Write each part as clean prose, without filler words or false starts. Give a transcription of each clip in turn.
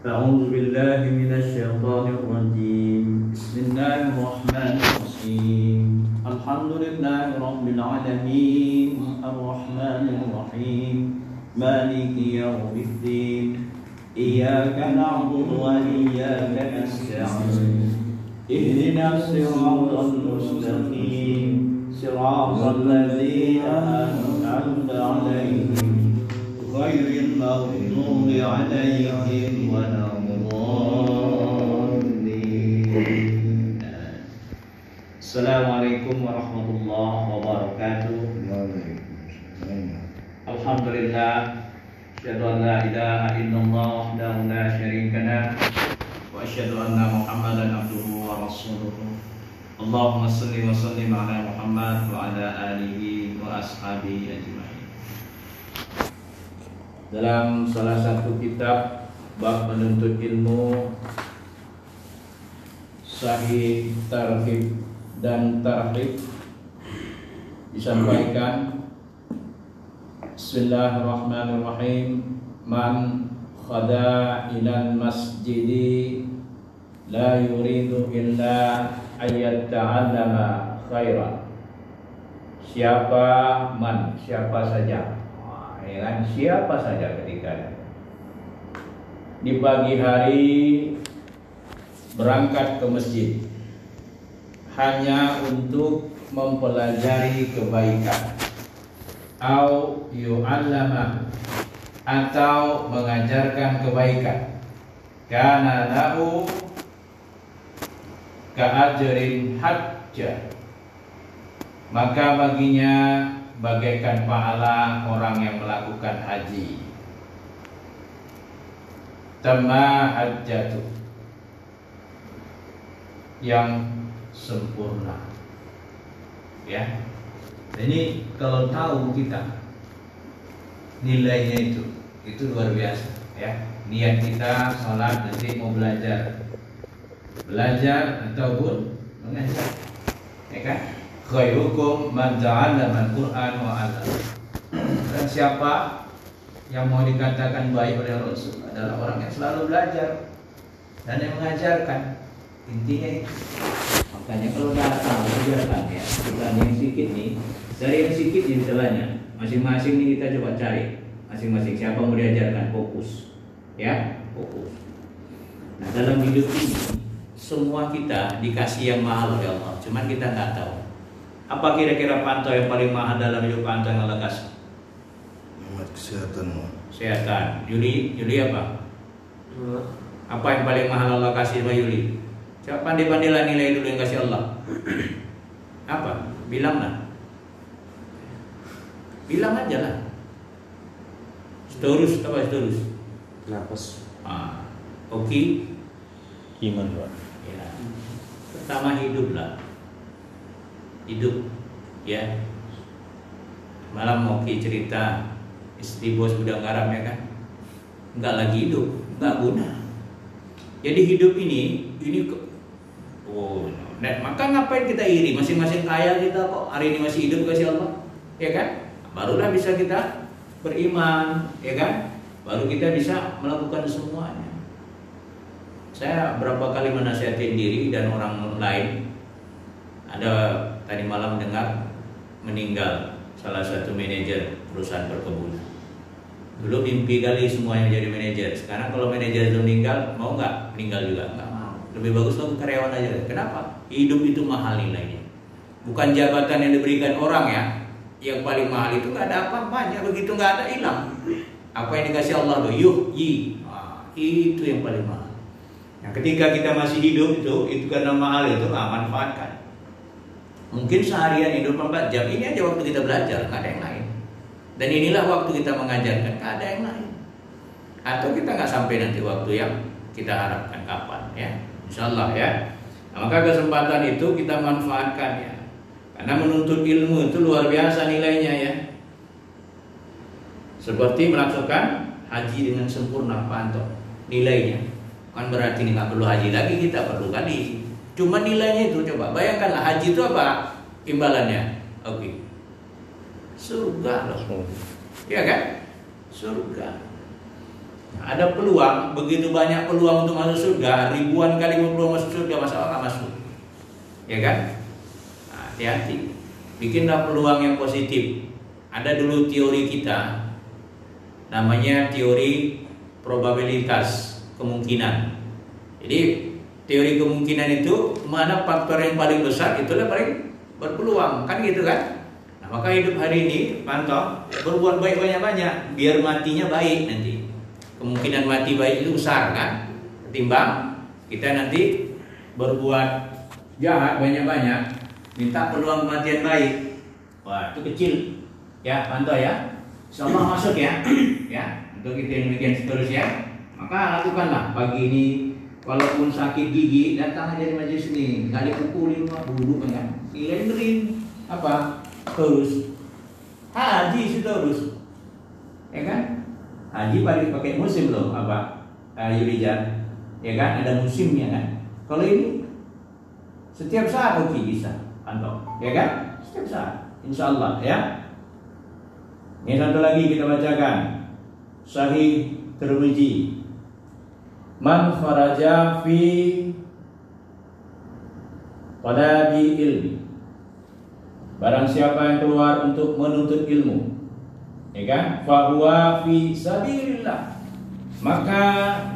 أعوذ بالله من الشيطان الرجيم. بسم الله الرحمن الرحيم. الحمد لله رب العالمين الرحمن الرحيم مالك يوم الدين إياك نعبد وإياك نستعين اهدنا الصراط المستقيم صراط الذين أنعمت عليهم غير المغضوب عليهم ولا الضالين. السلام عليكم ورحمة الله وبركاته. الحمد لله أشهد أن لا إله إلا الله وحده لا شريك له وأشهد أن محمدا عبده ورسوله. اللهم صل وسلم على محمد وعلى آله وأصحابه أجمعين. Dalam salah satu kitab bab menuntut ilmu Sahih Targhib dan Tarhib disampaikan Bismillahirrahmanirrahim. Man khada ilal masjidi la yuridu illa ayat ta'allama khairan. Siapa man? Siapa saja. Dengan siapa saja ketika di pagi hari berangkat ke masjid hanya untuk mempelajari kebaikan, au yu'allama, atau mengajarkan kebaikan, kana lahu ka'ajrin hajjah, maka baginya bagaikan pahala orang yang melakukan haji. Tamma hajjatu, yang sempurna. Ya, ini kalau tahu kita nilainya itu luar biasa. Ya, niat kita salat nanti mau belajar ataupun mengajar, ya kan? Khairukum man ta'allama al-Qur'an wa 'allama. Dan siapa yang mau dikatakan baik oleh Rasul adalah orang yang selalu belajar dan yang mengajarkan. Intinya itu. Makanya kalau udah tahu ajarkan ya. Kita yang sedikit nih, dari yang sedikit jadi celahnya. Masing-masing nih kita coba cari. Masing-masing siapa mau diajarkan, fokus. Ya, fokus. Nah, dalam hidup ini semua kita dikasih yang mahal oleh Allah. Cuman kita nggak tahu. Apa kira-kira pantau yang paling mahal dalam hidup pantau yang lekas? Kesehatan. Yuli apa? Apa yang paling mahal Allah kasih sama Yuli? Coba pandai-pandailah nilai dulu yang kasih Allah. Apa? Bilanglah. Bilang aja lah. Terus. Nafas. Ah, oke. Iman lah. Ya. Pertama hidup ya. Malam Moki cerita istri bos udah garam ya kan, nggak lagi hidup, nggak guna. Jadi hidup ini maka ngapain kita iri? Masing-masing kaya kita kok hari ini masih hidup kasih Allah, ya kan? Barulah bisa kita beriman, ya kan? Baru kita bisa melakukan semuanya. Saya berapa kali menasihatin diri dan orang lain. Ada tadi malam dengar meninggal salah satu manajer perusahaan perkebunan. Dulu mimpi kali semuanya jadi manajer. Sekarang kalau manajer itu meninggal, mau nggak meninggal juga? Nggak mau. Lebih bagus lo karyawan aja. Kenapa? Hidup itu mahal nilainya. Bukan jabatan yang diberikan orang ya. Yang paling mahal itu nggak ada apa-apanya. Begitu nggak ada, hilang. Apa yang dikasih Allah lo? Itu yang paling mahal. Nah, ketika kita masih hidup itu karena mahal itu, manfaatkan. Mungkin seharian hidup 24 jam ini aja waktu kita belajar, nggak ada yang lain. Dan inilah waktu kita mengajarkan, nggak ada yang lain. Atau kita nggak sampai nanti waktu yang kita harapkan kapan ya, insyaallah ya. Nah, maka kesempatan itu kita manfaatkan ya. Karena menuntut ilmu itu luar biasa nilainya ya. Seperti melaksanakan haji dengan sempurna, pantau nilainya. Kan berarti ini nggak perlu haji lagi, kita perlu kali. Cuma nilainya itu, coba bayangkanlah haji itu apa imbalannya? Oke. Surga loh. Iya kan? Surga. Ada peluang, begitu banyak peluang untuk masuk surga, ribuan kali peluang masuk surga, masalah masuk. Ya kan? Nah, hati-hati. Bikinlah peluang yang positif. Ada dulu teori kita, namanya teori probabilitas kemungkinan. Jadi teori kemungkinan itu mana faktor yang paling besar itulah paling berpeluang, kan gitu kan? Nah, maka hidup hari ini pantau, berbuat baik banyak-banyak biar matinya baik nanti. Kemungkinan mati baik itu besar kan? Ketimbang kita nanti berbuat jahat banyak-banyak minta peluang kematian baik. Wah, itu kecil. Ya, pantau ya. Sama masuk ya. Ya, untuk itu yang demikian seterusnya. Maka lakukanlah pagi ini. Walaupun sakit gigi, datang aja di majelis ini. Nggak dipukulin, mah duduk kan? Dilenderin apa? Terus haji sudah terus, ya kan? Haji pakai musim loh, apa? Yurijan, ya kan? Ada musimnya kan? Kalau ini setiap saat oke bisa, pantau, ya kan? Setiap saat, insya Allah ya. Ini satu lagi kita bacakan, Sahih Tirmidzi. Man kharaja fi talabi ilmi, barang siapa yang keluar untuk menuntut ilmu, ya kan? Fa huwa fi sabilillah, maka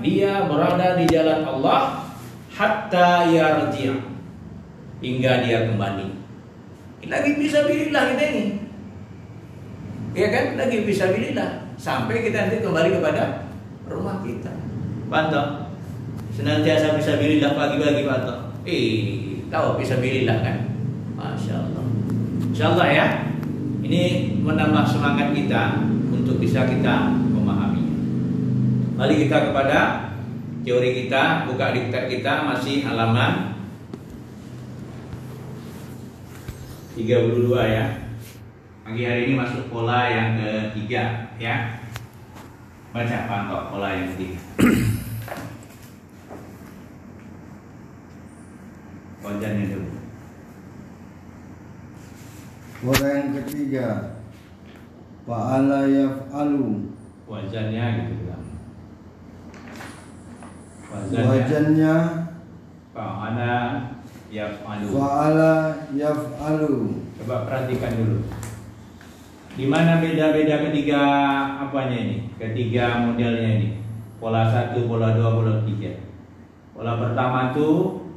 dia berada di jalan Allah, hatta yarji', hingga dia kembali. Lagi bisa bilillah kita ini, ya kan? Lagi bisa bilillah sampai kita nanti kembali kepada rumah kita. Pantau, senantiasa bisa bilillah pagi-pagi pantau. Tahu bisa bilillah kan? Masya Allah, insya Allah ya. Ini menambah semangat kita untuk bisa kita memahami. Mari kita kepada teori kita, buka di kitab kita masih halaman 32 ya. Pagi hari ini masuk pola yang ketiga ya. Baca pantau pola yang ketiga. Kontennya dulu. Pola yang ketiga, fa'ala yaf'alu. Wajannya gitu kan. Wajannya fa'ala yaf'alu. Fa'ala yaf'alu. Coba perhatikan dulu. Di mana beda-beda ketiga apanya ini? Ketiga modelnya ini. Pola 1, pola 2, pola 3. Pola pertama itu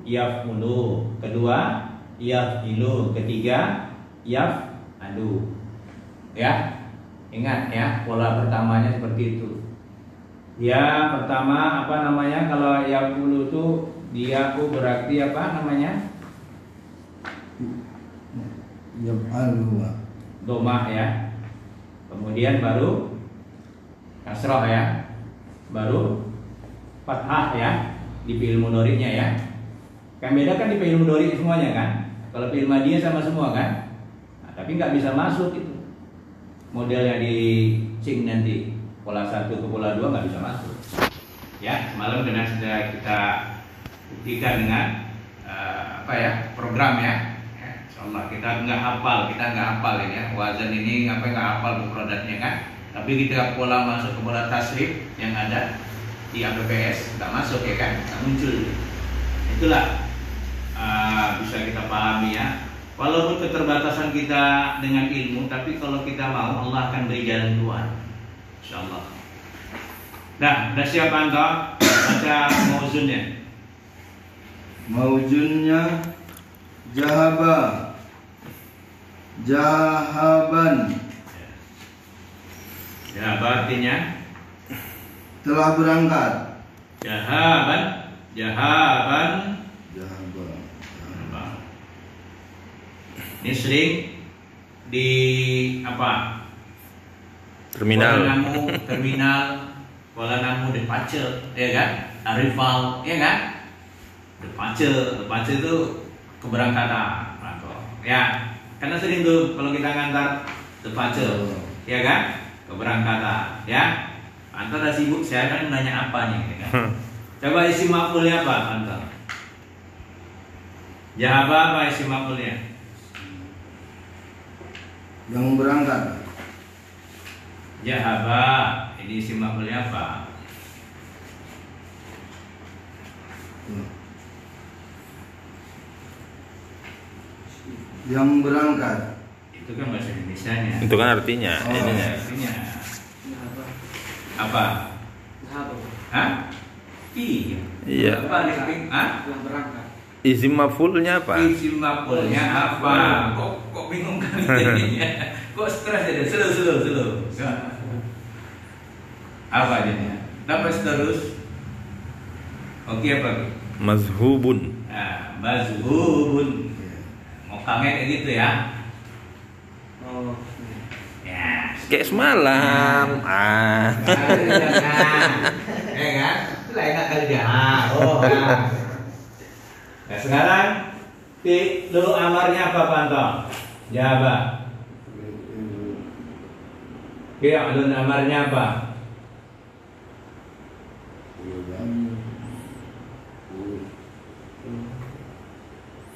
yaf'ulu, kedua yaf'ilu, ketiga yaf'alu. Ya. Ingat ya, pola pertamanya seperti itu. Ya, pertama apa namanya? Kalau yaf'ulu itu dia berarti apa namanya? Yaf'alu. Domah ya. Kemudian baru kasrah ya, baru fathah ya di fi'il mudhari'nya ya. Kan beda kan di fi'il mudhari' semuanya kan. Kalau fi'il madiyah sama semua kan. Nah, tapi nggak bisa masuk itu. Modelnya di cing nanti pola 1 ke pola 2 nggak bisa masuk. Ya, semalam sudah kita buktikan dengan apa ya program ya. Insyaallah kita nggak hafal ini ya wazan ini nggak hafal mufradatnya kan, tapi kita pola masuk ke pola tasrif yang ada di APPS nggak masuk ya kan, nggak muncul. Itulah bisa kita pahami ya, walaupun keterbatasan kita dengan ilmu, tapi kalau kita mau Allah akan beri jalan keluar insyaallah. Nah, udah siap anto baca maujunnya jahaba. Jahaban. Jahaba artinya telah berangkat. Jahaba. Ini sering di apa? Terminal Kuala Namu departure, ya kan? Arrival, ya kan? Departure itu keberangkatan. Ya. Karena sering tuh kalau kita ngantar departure, ya kan? Keberangkatan, ya. Antar udah sibuk, saya kan nanya apa nih, ya kan? Coba isi maf'ulnya apa, Antar? Jahaba apa isi maf'ulnya? Yang berangkat. Jahaba, ini isi maf'ulnya apa? Yang berangkat. Itu kan bahasa Indonesianya. Itu kan artinya. Oh, ininya. Artinya. Apa? Hah? Iya. Iya. Apa nih? Hah? Yang berangkat. Isim maf'ulnya apa? Isim maf'ulnya apa? Kok bingung kali jadinya? Kok stres ya? Selo. Apa jadinya? Tambah terus. Oke apa? Mazhubun. Nah, mazhubun. Mau kaget gitu ya? Oh. Ya. Kayak semalam. Ah. Ya kan? Lah enak kerja. Oh. Nah, sekarang fi'lu amarnya apa Pantong? Jawab. Fi'lu amarnya apa?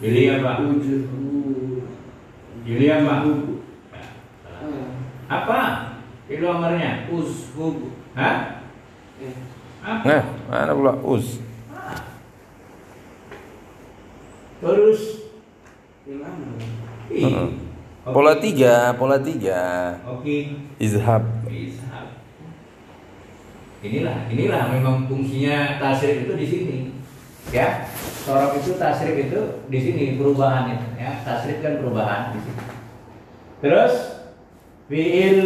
Pilih apa? Pilih apa? Apa? Fi'lu amarnya? Uzhub. Hah? Apa? Nah, mana pula uz? Terus pola tiga, Oke. Izhab. Inilah memang fungsinya tasrif itu di sini, ya. Sorok itu tasrif itu di sini perubahan itu, ya. Tasrif kan perubahan di sini. Terus fiil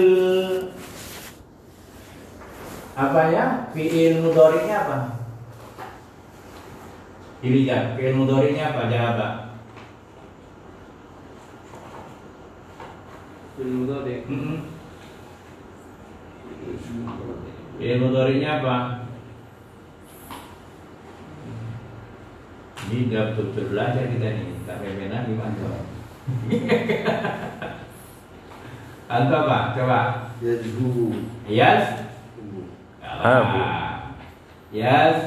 apa ya? Fiil mudhari'nya apa? Dilihat fi'il mudhari'nya apa? Jawab. Fi'il mudhari'nya apa? Ini udah betul-betul belajar kita nih. Tak pemenang gimana? Anto apa? Coba. Yes. Habu. Yes.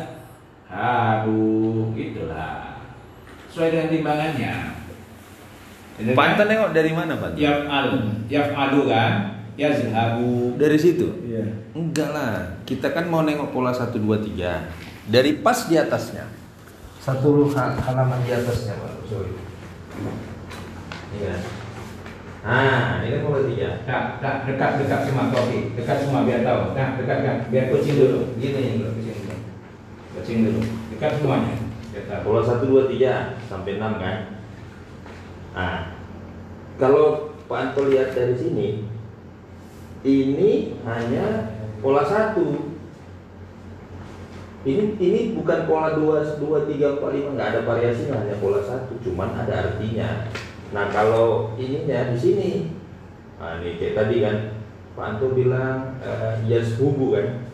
Habu, gitulah. Sesuai dengan timbangannya. Pantan tengok dari mana, Pak? Yaf'alu kan? Yazhabu. Dari situ? Iya. Enggak lah. Kita kan mau nengok pola 1 2 3. Dari pas di atasnya. Satu halaman di atasnya, Pak. Sorry. Iya. Nah, ini kan pola 3. Tak dekat semua kopi. Dekat semua biar tahu. Nah, dekat. Biar kucing dulu. Gini yang kucing. Kecil dulu, dekat semuanya. Pola 1, 2, 3 sampai 6 kan. Nah, kalau Pak Anto lihat dari sini, ini hanya pola 1. Ini bukan pola 2, 2, 3, 4, 5, nggak ada variasinya, hanya pola 1, cuman ada artinya. Nah, kalau ininya di sini, nah, ini kayak tadi kan, Pak Anto bilang yashubu kan.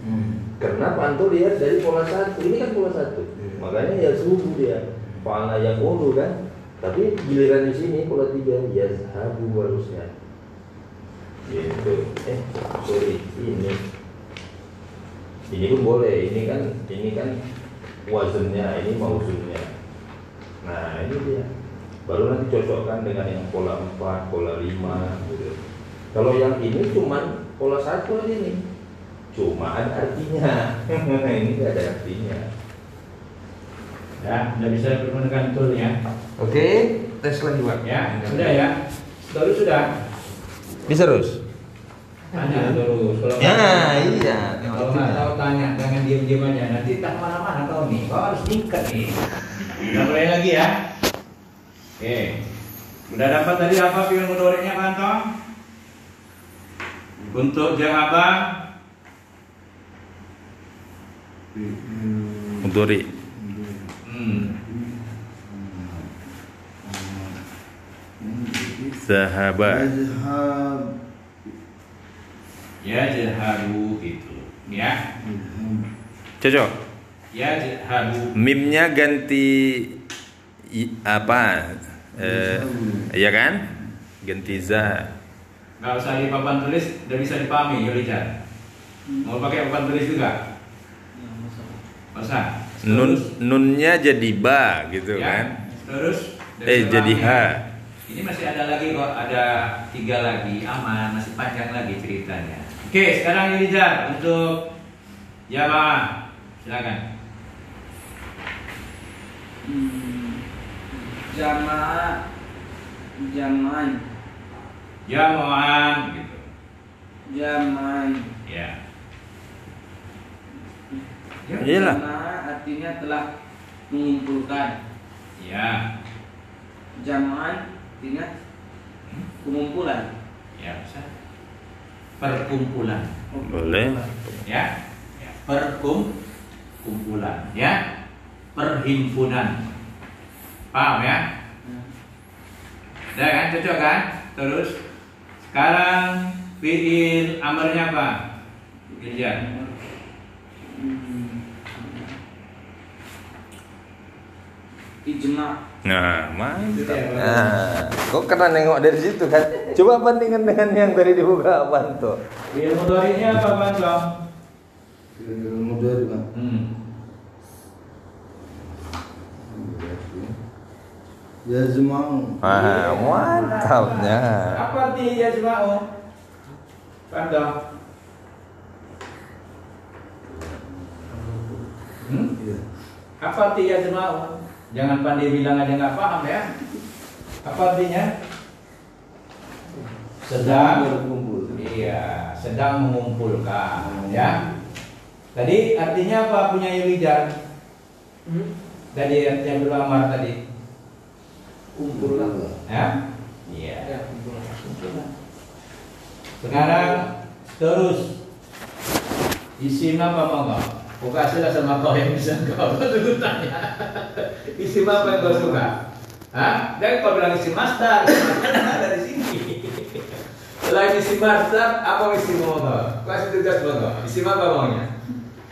Karena Panto lihat dari pola 1, ini kan pola 1, makanya yashubu dia, fa'ala yaqulu kan, tapi giliran di sini pola 3 yazhabu harusnya, gitu. Sorry, ini pun boleh, ini kan wazannya, ini mauzunnya. Nah ini dia, baru nanti cocokkan dengan yang pola 4, pola 5, gitu. Kalau yang ini cuman pola 1 aja nih. Cuma ada artinya. Ini tidak ada artinya. Ya, sudah bisa menggunakan toolnya. Oke, tes lagi buat ya. Sudah ya. Sudah. Bisa terus. Tanya terus. Kalau ya, iya. Kalau nggak tahu tanya, jangan diam-diam aja. Nanti tak mana-mana tahu nih. Kau harus tingkat nih. Kita mulai lagi ya. Oke. Sudah dapat tadi apa fiil mudhari'nya Pak Anton? Untuk jawaban mudhari. Zahaba. Ya jahabu gitu. Ya. Cocok. Ya jahabu. Mimnya ganti apa? Ya kan? Ganti za. Enggak usah di papan tulis, udah bisa dipahami, Yurijan. Mau pakai papan tulis juga? Masa? Nunnya jadi ba gitu ya, kan? Terus jadi ha. Ini masih ada lagi kok, ada 3 lagi, aman, masih panjang lagi ceritanya. Oke, sekarang Yurijar untuk jamaah, silakan. Jamaan gitu. Ya. Jamaa artinya telah mengumpulkan. Ya. Jamaan artinya kumpulan. Ya, bisa. Perkumpulan. Boleh. Ya. Perkumpulan, ya. Perhimpunan. Paham ya? Udah kan, cocok kan? Terus sekarang fiil amarnya apa? Kerja. Ijma. Nah, mantap. Nah, kok kena nengok dari situ kan? Coba bandingkan dengan yang tadi dibuka apa tuh? Fiil mudhari'nya apa, Bang? Fiil mudhari', Bang. Yazma'u. Ah, mantapnya. Apa arti yazma'u? Bang. Apa arti yazma'u? Jangan pandai bilang aja nggak paham ya. Apa artinya? Sedang berkumpul. Iya, sedang mengumpulkan ya. Tadi artinya apa punya Yulijar? Tadi yang dulu Amar tadi. Kumpulan ya. Iya. Ya, kumpulan. Sekarang terus isim apa monggo? Bukan sudah sama kau yang bisa kau dulu tanya. Isim apa yang kau suka? Hah? Dan kau bilang isim masdar. Dari sini. Selain isim masdar, apa isim monggo? Kasih tugas monggo. Isim apa maunya?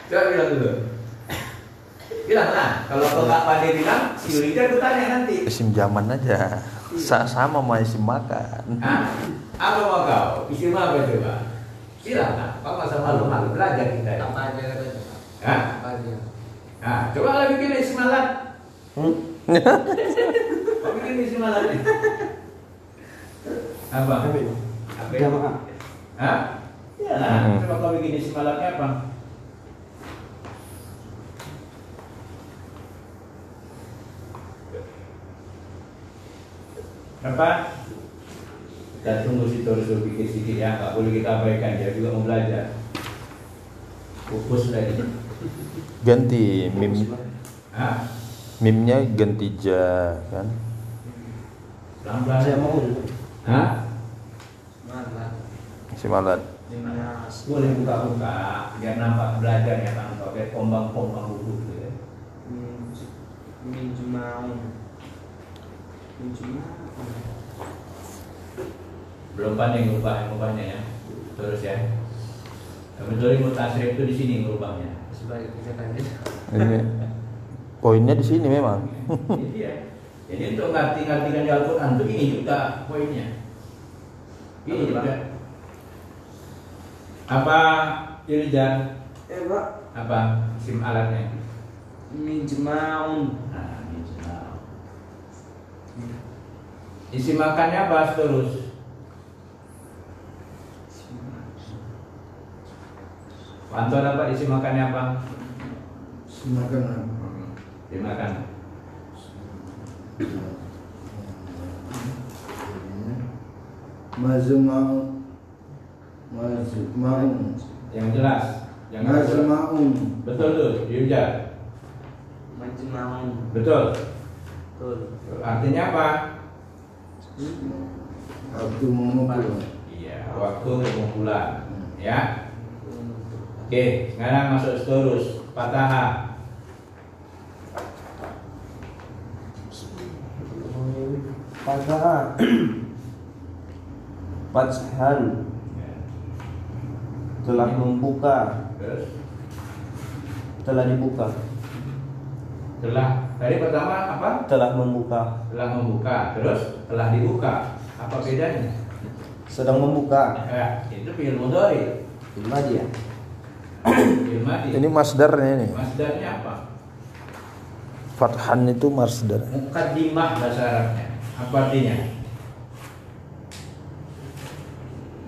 Coba bilang dulu. Bilanglah. Kalau kau nggak pandai bilang, si Yuridan bertanya nanti. Isim zaman aja. Sama sama isim makan. Hah? Apa mau kau? Isim apa coba? Bilanglah. Kau sama malu belajar kita. Apa aja kata. Hah? Nah, coba lah bikin isim alat. Bikin isim alat nih. Apa? Apa? Jamaa. Hah? Ya lah, coba kalau bikin isim alatnya apa? Apa? Kita tunggu situ harus berpikir sedikit ya, nggak boleh kita abaikan, dia juga mau belajar. Fokus lagi. Ganti mim. Hah? Mimnya ganti ja kan. Pelan-pelan saya mau. Hah? Simalat. Boleh buka-buka biar nampak belajar ya Bang, biar kombang-kombang buku gitu ya. Minjumau. Belum pandai ngubah-ngubahnya ya. Terus ya. Kebetulan mutasrif itu di sini berubahnya. Sebagai ini poinnya di sini memang. Iya. Jadi untuk ngerti-ngertikan Al-Qur'an itu ini juga poinnya. Ini juga. Apa Yuridan? Pak. Apa isim alatnya? Minjmaun. Nah, minjmaun. Isim makannya bahas terus. Bantuan apa isi makannya apa? Semakan. Dimakan. Mazmau. Yang jelas. Yang mazmau. Betul tuh, diujar. Mazmau. Betul. Artinya apa? Waktu mengumpul. Iya, waktu pengumpulan. Ya. Oke, sekarang masuk terus Fathah. Fathan telah membuka. Tadi pertama apa? Telah membuka. Terus telah dibuka. Apa bedanya? Sedang membuka. Itu fi'il mudhari. Dia. Ini masdarnya nih. Masdarnya apa? Fathan itu masdar. Muqaddimah bahasa Arabnya. Apa artinya?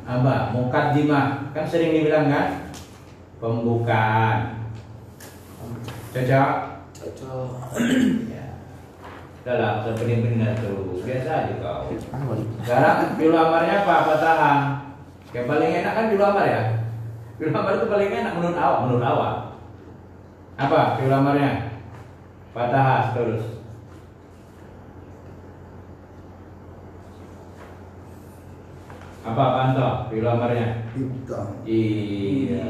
Apa? Muqaddimah. Kan sering dibilang kan? Pembukaan. Cocok. Ya. dalam sepening-peningan tuh biasa aja kau. Sekarang pilu amarnya apa? Patahan. Kayak paling enak kan pilu amar ya. Pilu amar itu paling enak menurut awak. Menurut awak apa pilu amarnya? Patahan terus. Apa panto pilu amarnya? Iya.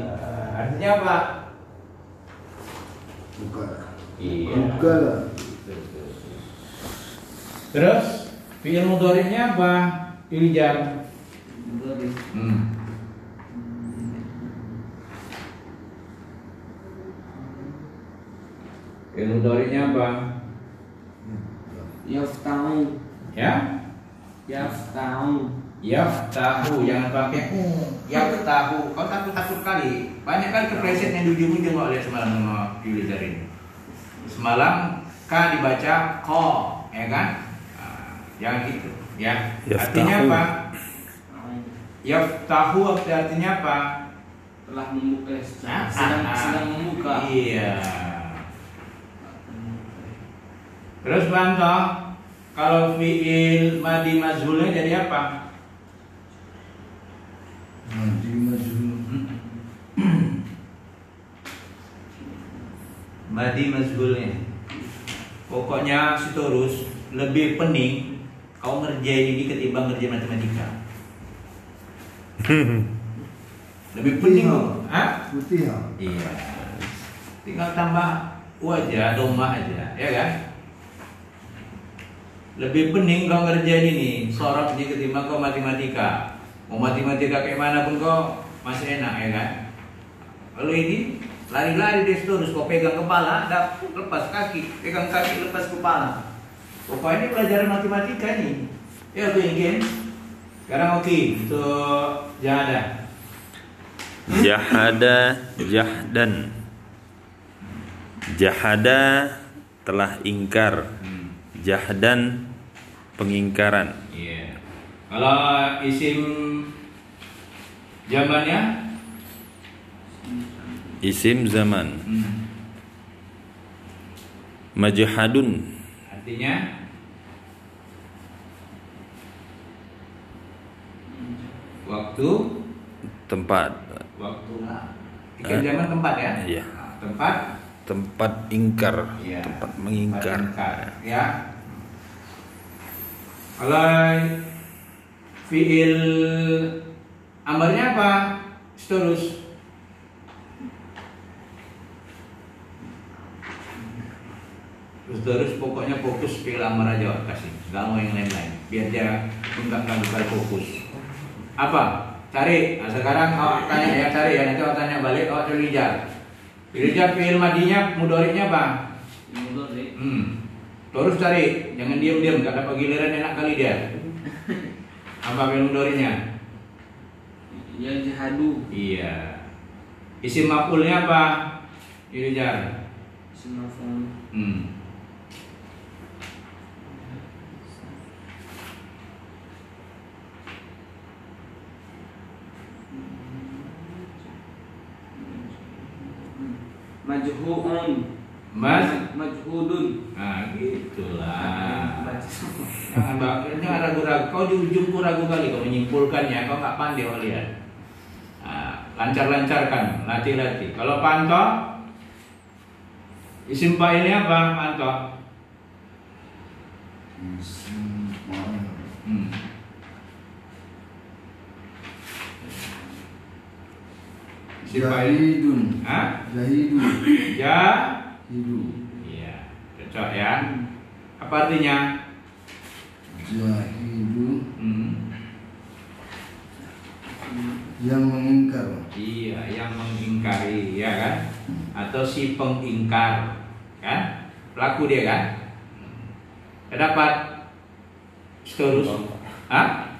Artinya apa? Bukan. Iya. Bukan. Terus fi'il mudhari'nya apa? Iljar. Fi'il mudhari'nya apa? Yaftahu. Ya? Yaftahu. Yaftahu, jangan pakai yaftahu. Kau takut kali. Banyak kali kepreset yang diujung-ujung oleh semalam sama Iljar ini. Semalam ka dibaca ko, ya kan? Yang itu, ya. Artinya apa? Yaftahu artinya apa? Telah membuka, sedang membuka. Iya. Terus bantoh, kalau fiil madi mazhulnya jadi apa? Madi mazhul. Madi mazhulnya. Pokoknya sitorus lebih pening. Kau ngerjain ini ketimbang ngerjain matematika. Lebih penting loh. Hah? Putih ya? Iya. Tinggal tambah U aja, domba aja, ya kan? Lebih penting kau ngerjain ini, sorot aja ketimbang kau matematika. Mau matematika kayak mana pun kau masih enak, ya kan? Lalu ini lari-lari deh terus kau pegang kepala, lepas kaki, pegang kaki lepas kepala. Pokoknya ini pelajaran matematika nih. Ya aku ingin. Sekarang oke untuk jahada. Jahada, jahdan. Jahada telah ingkar. Jahdan pengingkaran. Iya. Kalau isim zamannya? Isim zaman. Majhadun. Artinya waktu, tempat. Waktu tiga zaman tempat ya. Iya. Tempat. Tempat ingkar. Iya. Tempat mengingkar. Tempat ingkar. Ya. Kalau fiil amarnya apa? Seterus. Terus pokoknya fokus fiil amar aja kasih, nggak mau yang lain-lain. Biar dia mengungkapkan bukan fokus. Apa? Cari. Nah, sekarang awak tanya ya, cari ya, nanti awak tanya balik awak cari jar. Jar fiil madinya, mudhari'nya bang. Mudhari. Terus cari, jangan diam-diam, nggak dapat giliran enak kali dia. Apa fiil mudhari'nya? Yang jahadu. Iya. Isim maf'ulnya apa? Jar. Isim maf'ul. Majhuun, majhudun. Nah, gitulah. Jangan ragu-ragu. Kau di ujung pun ragu kali kau menyimpulkannya. Kau nggak pandai kau lihat. Nah, lancar-lancarkan, latih-latih. Kalau panto, isim fa'ilnya apa panto? Isim fa'il. Jahidun. Hah? Jahidun. Jahidun. Iya, cocok ya. Apa artinya? Jahidun. Yang mengingkar. Iya, yang mengingkari, ya kan? Atau si pengingkar, kan? Pelaku dia kan? Dapat terus. Hah?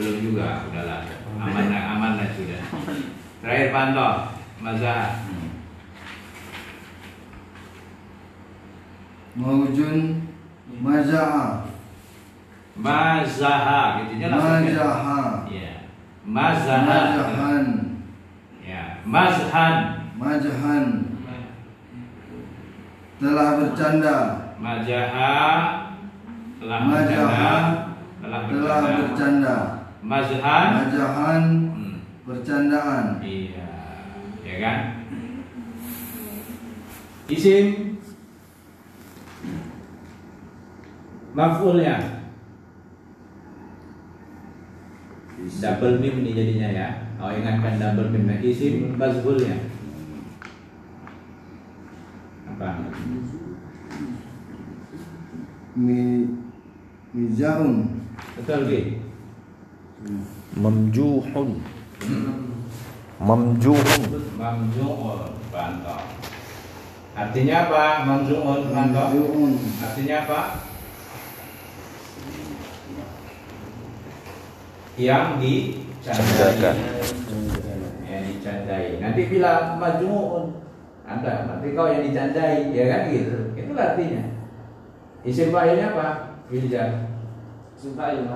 Belum juga, udahlah. Aman lah sudah. Terakhir pantau, mazhar. Maujun mazhar. Mazhar, intinya langsung. Mazhar. Iya. Mazhar. Mazhan. Ya, mazhan. Mazhan. Telah bercanda. Majaha telah bercanda. Majahan bercandaan. Iya, ya kan? Isim maf'ulnya double mim ini jadinya ya. Oh, ingatkan double mim. Nah, isim mazhulnya apa? Mijaun. Betul Ki? Mamjuhun. Banto. Artinya apa? Mamjuhun. Artinya apa? Yang dicandakan, yang dicandai. Nanti bila majmuun ada, nanti kau yang dicandai, ya kan gitu. Itu artinya. Isim fa'ilnya apa? Filjar. Isim fa'il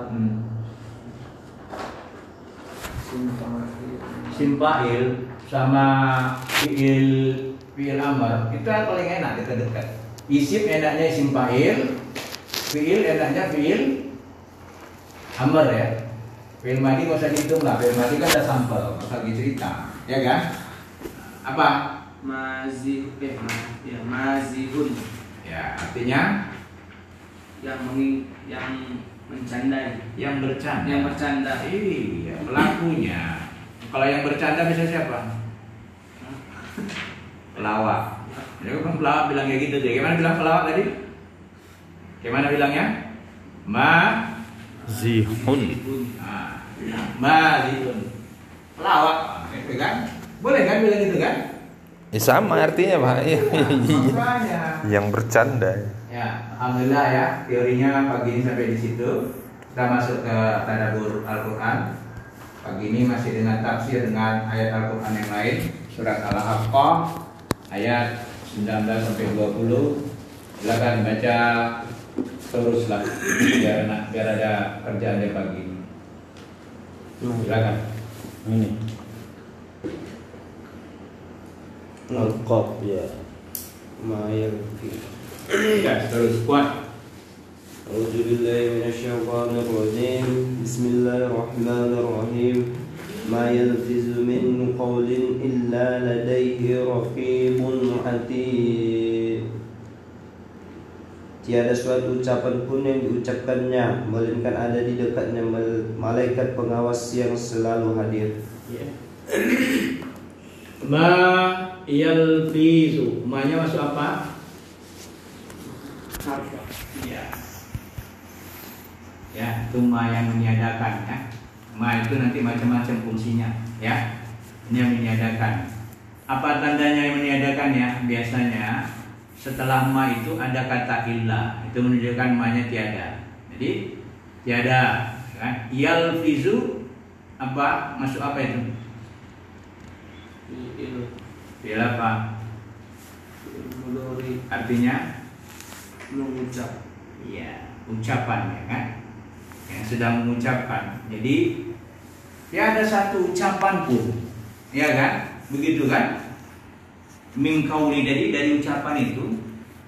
sama fi'il amr. Kita paling enak kita dekat. Isim enaknya isim fa'il, fi'il enaknya fi'il amr ya. Fi'il madhi nggak usah dihitung lah, fi'il madhi kan ada sampel, nggak usah dicerita, ya kan? Apa? Mazihun. Ya, artinya yang bercanda. Iya, pelakunya. Kalau yang bercanda bisa siapa? Pelawak. Ya kan pelawak bilang kayak gitu deh. Gimana bilang pelawak tadi? Gimana bilangnya? Mazihun. Pelawak, itu kan? Boleh kan bilang gitu kan? Ya, sama artinya Pak. Iya. Yang bercanda. Ya, alhamdulillah ya. Teorinya pagi ini sampai di situ. Kita masuk ke tadabbur Al-Qur'an. Pagi ini masih dengan tafsir dengan ayat Al-Qur'an yang lain. Surat Al-Haqqah ayat 19 sampai 20. Silakan baca teruslah biar ada kerjaan dari pagi. Silakan. Ini. Lengkap ya. Mayang. Ya, terus kuat. A'udzubillahi minasyaitonir rajim. Bismillahirrahmanirrahim. Ma yalfizu min qawlin illa ladayhi raqibun 'atid. Tiada suatu ucapan pun yang diucapkannya, melainkan ada di dekatnya malaikat pengawas yang selalu hadir. Ma yalfizu, ma-nya masuk apa? Harfah. Ya. Ya, itu ma yang meniadakan ya. Ma itu nanti macam-macam fungsinya ya. Ini yang meniadakan. Apa tandanya yang meniadakan ya? Biasanya setelah ma itu ada kata illa, itu menunjukkan ma-nya tiada. Jadi tiada kan? Yalfizu apa masuk apa itu? Fi'il apa? Artinya mengucap. Iya, ucapan ya kan? Yang sedang mengucapkan. Jadi tiada satu ucapan pun. Ya kan? Begitu kan? Min kauli dari ucapan itu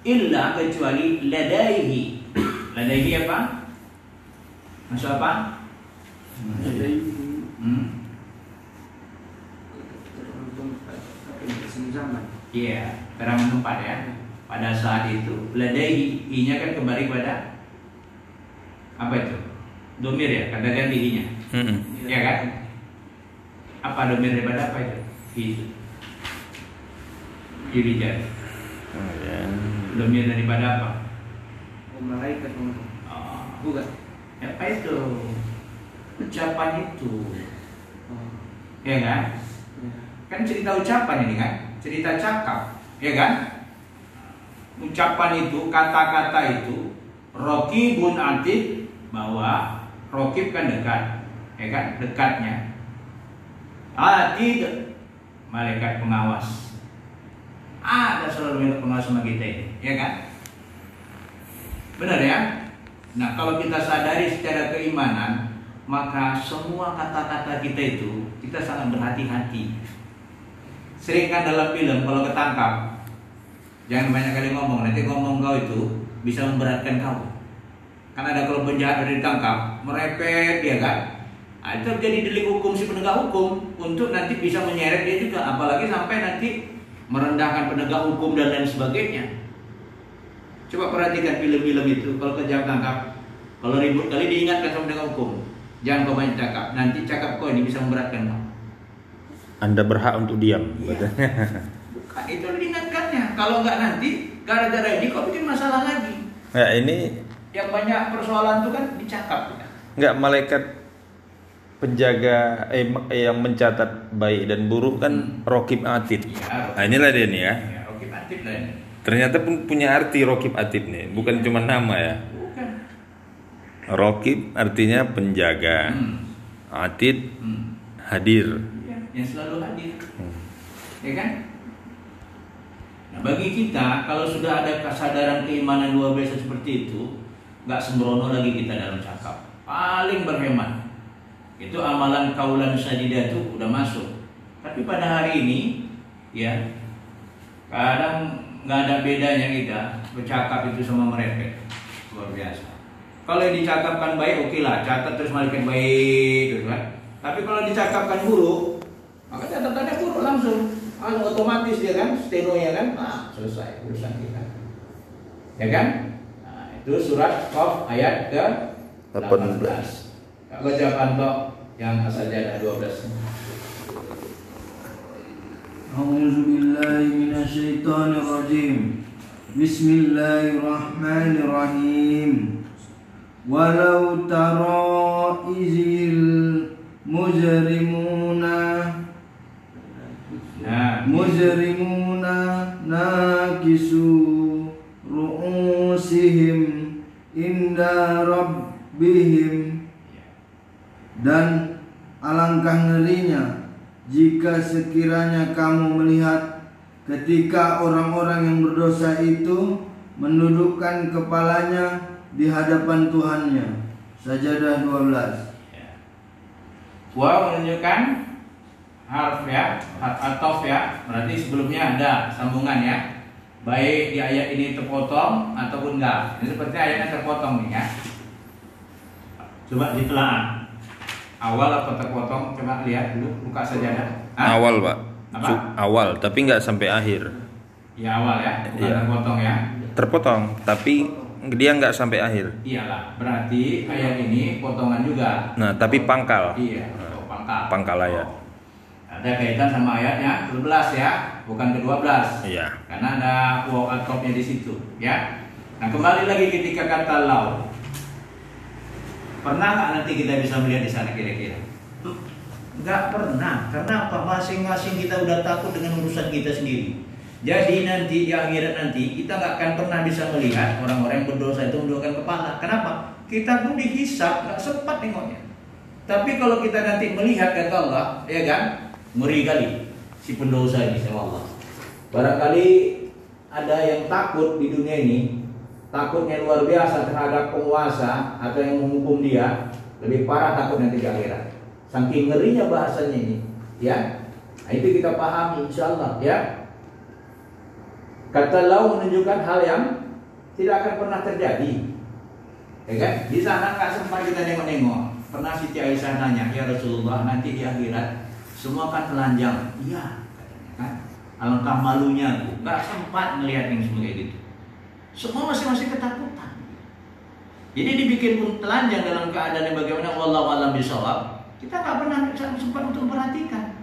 illa kecuali ladaihi. Ladaihi apa? Maksud apa? Ladaihi. Iya, terang tempat ya. Pada saat itu ladaihi i-nya kan kembali pada apa itu? Domir ya, kata ganti i-nya. Iya kan? Apa domir daripada apa itu? Itu dirinya. Domir daripada apa? Malaikat. Oh, bukan. Apa itu? Ucapan itu. Ya kan? Kan cerita ucapan ini kan? Cerita cakap, ya kan? Ucapan itu, kata-kata itu raqibun atid, bahwa raqib kan dekat, ya kan? Dekatnya. Atid malaikat pengawas. Ada selalu pengawas sama kita ini, ya kan? Benar ya? Nah, kalau kita sadari secara keimanan, maka semua kata-kata kita itu kita sangat berhati-hati. Sering kan dalam film kalau ketangkap, jangan banyak kali ngomong, nanti ngomong kau itu bisa memberatkan kamu. Kan ada kalau penjahat udah ditangkap, merepet dia kan, itu jadi delik hukum si penegak hukum untuk nanti bisa menyeret dia juga, apalagi sampai nanti merendahkan penegak hukum dan lain sebagainya. Coba perhatikan film-film itu, kalau penjahat tangkap, kalau ribut kali diingatkan sama penegak hukum, jangan kau banyak cakap, nanti cakap kau ini bisa memberatkan kamu. Anda berhak untuk diam. Iya. Bukan, itu diingatkannya. Kalau nggak nanti gara-gara ini kau bikin masalah lagi. Nah ini yang banyak persoalan itu kan dicakap ya. Enggak, malaikat penjaga yang mencatat baik dan buruk kan Raqib Atid. Ya, nah, inilah dia nih ya. Ya, Raqib Atid lah ini. Ternyata pun punya arti Raqib Atid nih, bukan cuma nama ya. Bukan. Raqib artinya penjaga. Atid hadir. Ya, yang selalu hadir. Ya kan? Nah, bagi kita kalau sudah ada kesadaran keimanan luar biasa seperti itu, nggak sembrono lagi kita dalam cakap, paling berhemat. Itu amalan kaulan sadidah itu udah masuk. Tapi pada hari ini ya kadang nggak ada bedanya kita bercakap itu sama merepet luar biasa. Kalau yang dicakapkan baik oke lah, catat terus malaikat baik gitu kan. Tapi kalau dicakapkan buruk, maka catatannya buruk langsung. Otomatis dia kan, stenonya kan, nah selesai urusan kita, ya kan? Nah, itu surat Qaf ayat ke 18. Kalau jawaban toh yang saja ada 12. A'udzubillahi minasyaitonir rajim. Bismillahirrahmanirrahim. Walau tara izil mujrimuna. Nah, mujrimuna nakisu ru'usihim inda rabbihim. Dan alangkah ngerinya jika sekiranya kamu melihat ketika orang-orang yang berdosa itu menundukkan kepalanya di hadapan Tuhannya. Sajadah 12. Wow, menunjukkan harf ya, atof ya, berarti sebelumnya ada sambungan ya, baik di ayat ini terpotong ataupun enggak. Ini seperti ayatnya terpotong nih ya. Coba ditelaah awal apa terpotong, coba lihat dulu, buka sajadah. Awal pak. Apa? Awal, tapi enggak sampai akhir. Ya awal ya, bukan ya. Terpotong ya. Terpotong, tapi dia enggak sampai akhir. Iyalah, berarti ayat ini potongan juga. Nah, tapi pangkal. Iya, pangkal. Pangkal ayat. Ada kaitan sama ayatnya 11 ya, bukan ke-12. Iya. Karena ada waw atropnya di situ, ya. Nah, kembali lagi ketika kata lau. Pernah nggak nanti kita bisa melihat di sana kira-kira? Nggak pernah. Karena apa? Masing-masing kita udah takut dengan urusan kita sendiri. Jadi nanti di akhirat nanti kita nggak akan pernah bisa melihat orang-orang yang berdosa itu menundukkan kepala. Kenapa? Kita pun dihisap, nggak sempat nengoknya. Tapi kalau kita nanti melihat kata Allah, ya kan? Ngeri kali si pendosa ini sama Allah. Barangkali ada yang takut di dunia ini, takutnya luar biasa terhadap penguasa atau yang menghukum dia, lebih parah takut nanti di akhirat. Saking ngerinya bahasanya ini, ya. Nah, itu kita pahami insyaallah, ya. Kata lau menunjukkan hal yang tidak akan pernah terjadi. Ya kan? Di sana enggak sempat kita nengok-nengok. Pernah Siti Aisyah nanya, "Ya Rasulullah, nanti di akhirat semua kan telanjang." Iya, katanya kan. Alangkah malunya aku, gak sempat melihat yang semua kayak gitu. Semua masing-masing ketakutan. Jadi dibikin pun telanjang dalam keadaan yang bagaimana wallahu a'lam bishawab. Kita gak pernah sempat untuk memperhatikan.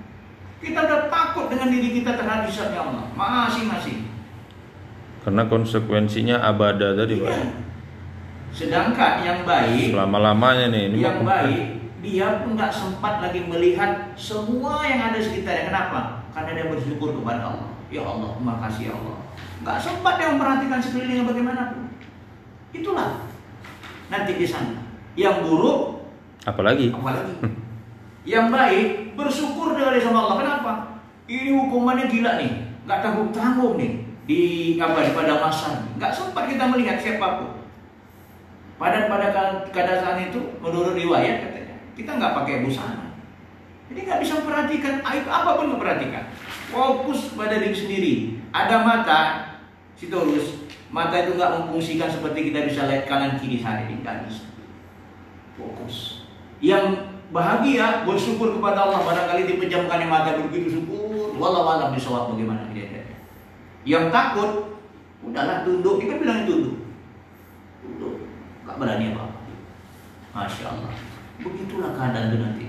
Kita udah takut dengan diri kita terhadap hisabnya Allah masing-masing. Karena konsekuensinya abada tadi, Pak. Sedangkan yang baik selama-lamanya nih. Ini yang baik dia pun nggak sempat lagi melihat semua yang ada sekitarnya. Kenapa? Karena dia bersyukur kepada Allah. Ya Allah, makasih ya Allah. Nggak sempat dia memperhatikan sekelilingnya bagaimanapun. Itulah nanti di sana. Yang buruk, apalagi. Yang baik bersyukur dengan sama Allah. Kenapa? Ini hukumannya gila nih, nggak tanggung nih di pada masa. Nggak sempat kita melihat siapapun. Pada keadaan itu menurut riwayat katanya, kita nggak pakai busana, jadi nggak bisa memperhatikan aib apapun, memperhatikan fokus pada diri sendiri. Ada mata, sitorus Mata itu nggak memfungsikan seperti kita bisa lihat kanan kiri hari ini, nggak bisa fokus. Yang bahagia bersyukur kepada Allah, barangkali dipejamkannya mata begitu syukur, wallahu a'lam bishawab bagaimana dia. Yang takut, udahlah tunduk, kita bilang tunduk, tunduk, nggak berani apa-apa. Masya Allah, begitulah keadaan itu nanti.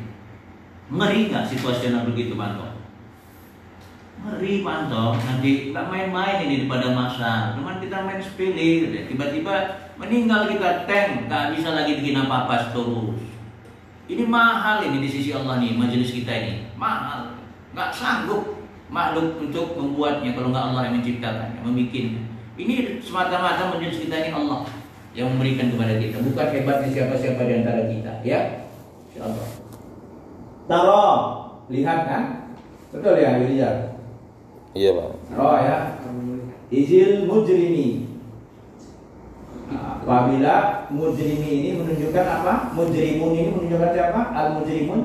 Ngeri nggak situasi yang begitu Bantong? Ngeri Bantong, nanti nggak main-main ini pada masa. Cuman kita main sepele, tiba-tiba meninggal kita tank, nggak bisa lagi bikin apa-apa terus. Ini mahal ini di sisi Allah nih, majelis kita ini mahal, nggak sanggup makhluk untuk membuatnya kalau nggak Allah yang menciptakannya, membikinnya. Ini semata-mata majelis kita ini Allah yang memberikan kepada kita, bukan hebatnya siapa-siapa di antara kita, ya. Insyaallah. Taro, lihat kan? Betul ya, Rizal? Iya, Pak. Taro ya. Izil mujrimi. Apabila mujrimi ini menunjukkan apa? Mujrimun ini menunjukkan siapa? Al-mujrimun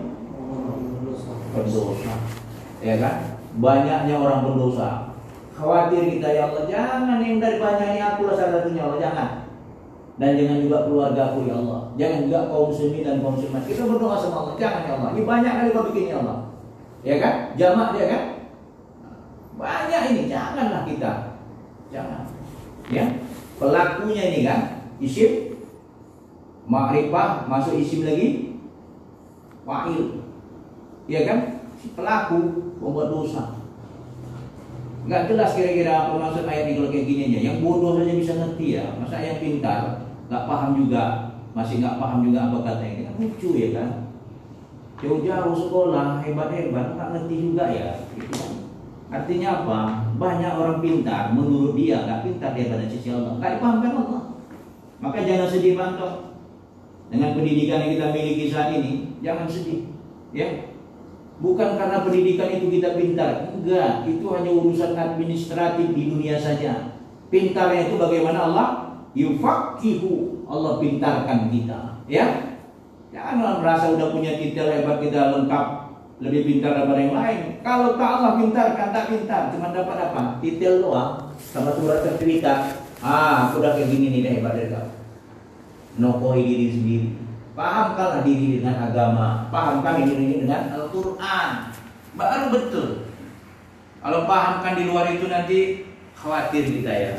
pendosa. Ya kan? Banyaknya orang pendosa. Khawatir kita, ya Allah, jangan yang dari banyaknya aku lah salah satunya, Allah, jangan. Dan jangan juga keluarga aku, ya Allah. Jangan juga kaum muslimin dan kaum muslimat. Kita berdoa sama Allah, jangan ya Allah. Ini banyak kali kau bikin ya Allah. Ya kan? Jamak dia kan? Banyak ini, janganlah kita. Jangan. Ya. Pelakunya ini kan isim ma'rifah masuk isim lagi fa'il. Ya kan? Si pelaku membuat dosa. Nggak jelas kira-kira apa maksud ayat ini kalau kayak gini aja. Yang bodoh saja bisa ngerti ya. Masa yang pintar nggak paham juga, masih nggak paham juga apa kata ini. Lucu ya kan? Jauh-jauh sekolah hebat-hebat nggak ngerti juga ya. Artinya apa? Banyak orang pintar menurut dia nggak pintar dia pada sisi Allah. Nggak dipahamkan Allah. Maka jangan sedih Bantong. Dengan pendidikan yang kita miliki saat ini, jangan sedih, ya. Bukan karena pendidikan itu kita pintar. Enggak, itu hanya urusan administratif di dunia saja. Pintarnya itu bagaimana Allah yufaqihu, Allah pintarkan kita, ya. Jangan merasa udah punya titel hebat, kita lengkap, lebih pintar daripada yang lain. Kalau tak Allah pintarkan, tak pintar, cuma dapat apa? Titel doang sama surat sertifikat. Ah, sudah kayak gini nih hebat dari kamu. Nokoi diri sendiri. Pahamkanlah diri dengan agama, pahamkan diri dengan Al-Quran, baru betul. Kalau pahamkan di luar itu nanti khawatir kita ya,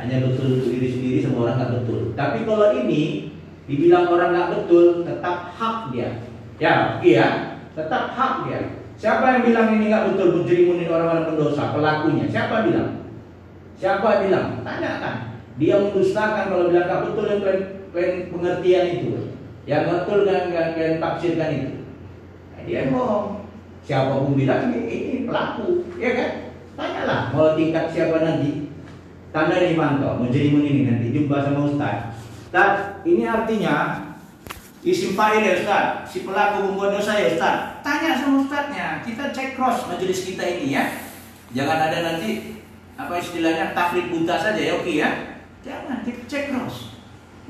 hanya betul diri sendiri sama orang nggak betul. Tapi kalau ini dibilang orang nggak betul, tetap hak dia, ya, iya, tetap hak dia. Siapa yang bilang ini nggak betul, menjerimunin orang-orang pendosa, pelakunya? Siapa bilang? Siapa bilang? Tanyakan. Dia mendustakan kalau bilang nggak betul yang pengertian itu. Yang betul dan tafsirkan itu, nah, dia bohong. Siapa pun bilang ini pelaku, ya kan? Tanyalah kalau tingkat siapa nanti. Tanda di Bantong, mujrimun ini nanti jumpa sama Ustaz. Ustaz, ini artinya isim fa'il ya Ustaz. Si pelaku membuat dosa ya Ustaz. Tanya sama Ustaznya, kita cek cross majelis kita ini ya. Jangan ada nanti apa istilahnya taklid buta saja ya, oke ya. Jangan, kita cek cross.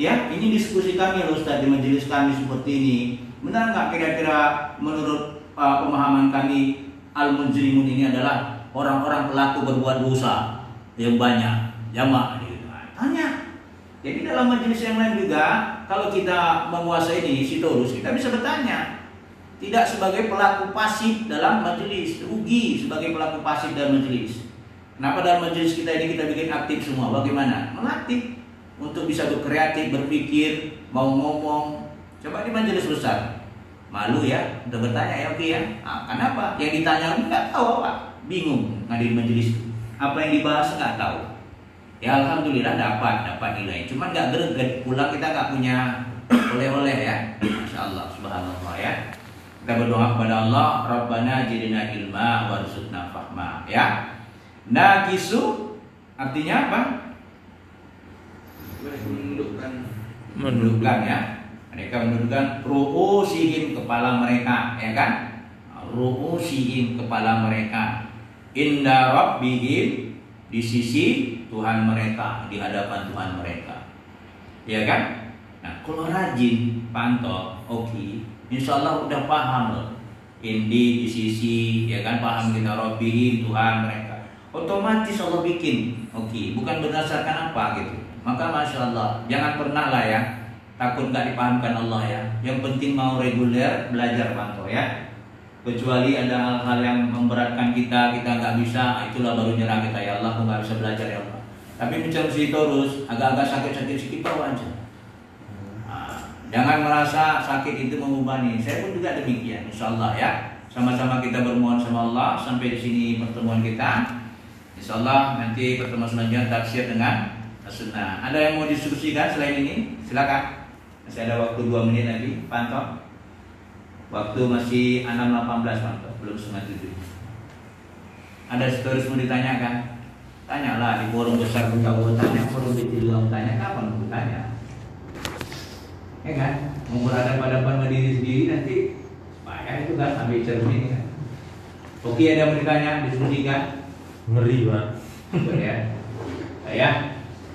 Ya, ini diskusi kami loh Ustaz di majelis kami seperti ini. Benar nggak kira-kira menurut pemahaman kami al-mujrimun ini adalah orang-orang pelaku berbuat dosa yang banyak, jamak. Tanya. Jadi dalam majelis yang lain juga kalau kita menguasai di sitorus kita bisa bertanya. Tidak sebagai pelaku pasif dalam majelis, rugi sebagai pelaku pasif dalam majelis. Kenapa dalam majelis kita ini kita bikin aktif semua? Bagaimana? Melatih untuk bisa berkreatif, berpikir, mau ngomong. Coba di majelis besar, malu ya, udah bertanya ya, oke ya. Nah, kenapa? Yang ditanya nggak tahu apa, bingung ngadain majelis. Apa yang dibahas nggak tahu. Ya alhamdulillah dapat nilai. Cuman nggak greget, pulang kita nggak punya oleh-oleh ya. Masya Allah, subhanallah ya. Kita berdoa kepada Allah, Rabbana jidna ilma warzuqna fahma ya. Naqisu artinya apa? Menundukkan ya, mereka menundukkan ru'usihim kepala mereka, ya kan? Ru'usihim kepala mereka inda rabbihim, di sisi Tuhan mereka, di hadapan Tuhan mereka, ya kan? Nah kalau rajin pantau, oke, insya Allah udah paham loh. Indi di sisi, ya kan? Paham kita rabbihim Tuhan mereka. otomatis Allah bikin. Oke, bukan berdasarkan apa gitu. Maka masya Allah, jangan pernah lah ya takut nggak dipahamkan Allah ya. Yang penting mau reguler belajar pantau ya. Kecuali ada hal-hal yang memberatkan kita, kita nggak bisa, itulah baru nyerah kita ya Allah, aku nggak bisa belajar ya Allah. Tapi macam si terus agak-agak sakit-sakit sedikit bawa aja. Nah, jangan merasa sakit itu membebani. Saya pun juga demikian, insya Allah ya. Sama-sama kita bermohon sama Allah. Sampai di sini pertemuan kita. Insya Allah nanti pertemuan selanjutnya tafsir dengan sunnah. Ada yang mau diskusikan selain ini? Silakan. Masih ada waktu 2 menit lagi, pantau. Waktu masih 6.18 mantap, belum 6.7. Ada stories mau ditanyakan? Tanyalah di forum besar kita mau tanya, forum kecil mau tanya, kapan mau tanya? Ya kan? Mau berhadapan-hadapan sama diri sendiri nanti bahaya itu kan, ambil cermin kan. Oke, ada yang mau ditanya, diskusikan? Ngeri Pak. Boleh ya? Ya.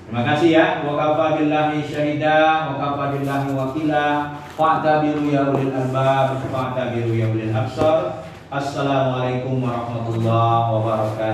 Terima kasih ya. Wa kafa billahi syahida, wa kafa billahi wakila. Fa'tabiru ya ulil albab, fa'tabiru ya ulil absar. Assalamualaikum warahmatullahi wabarakatuh.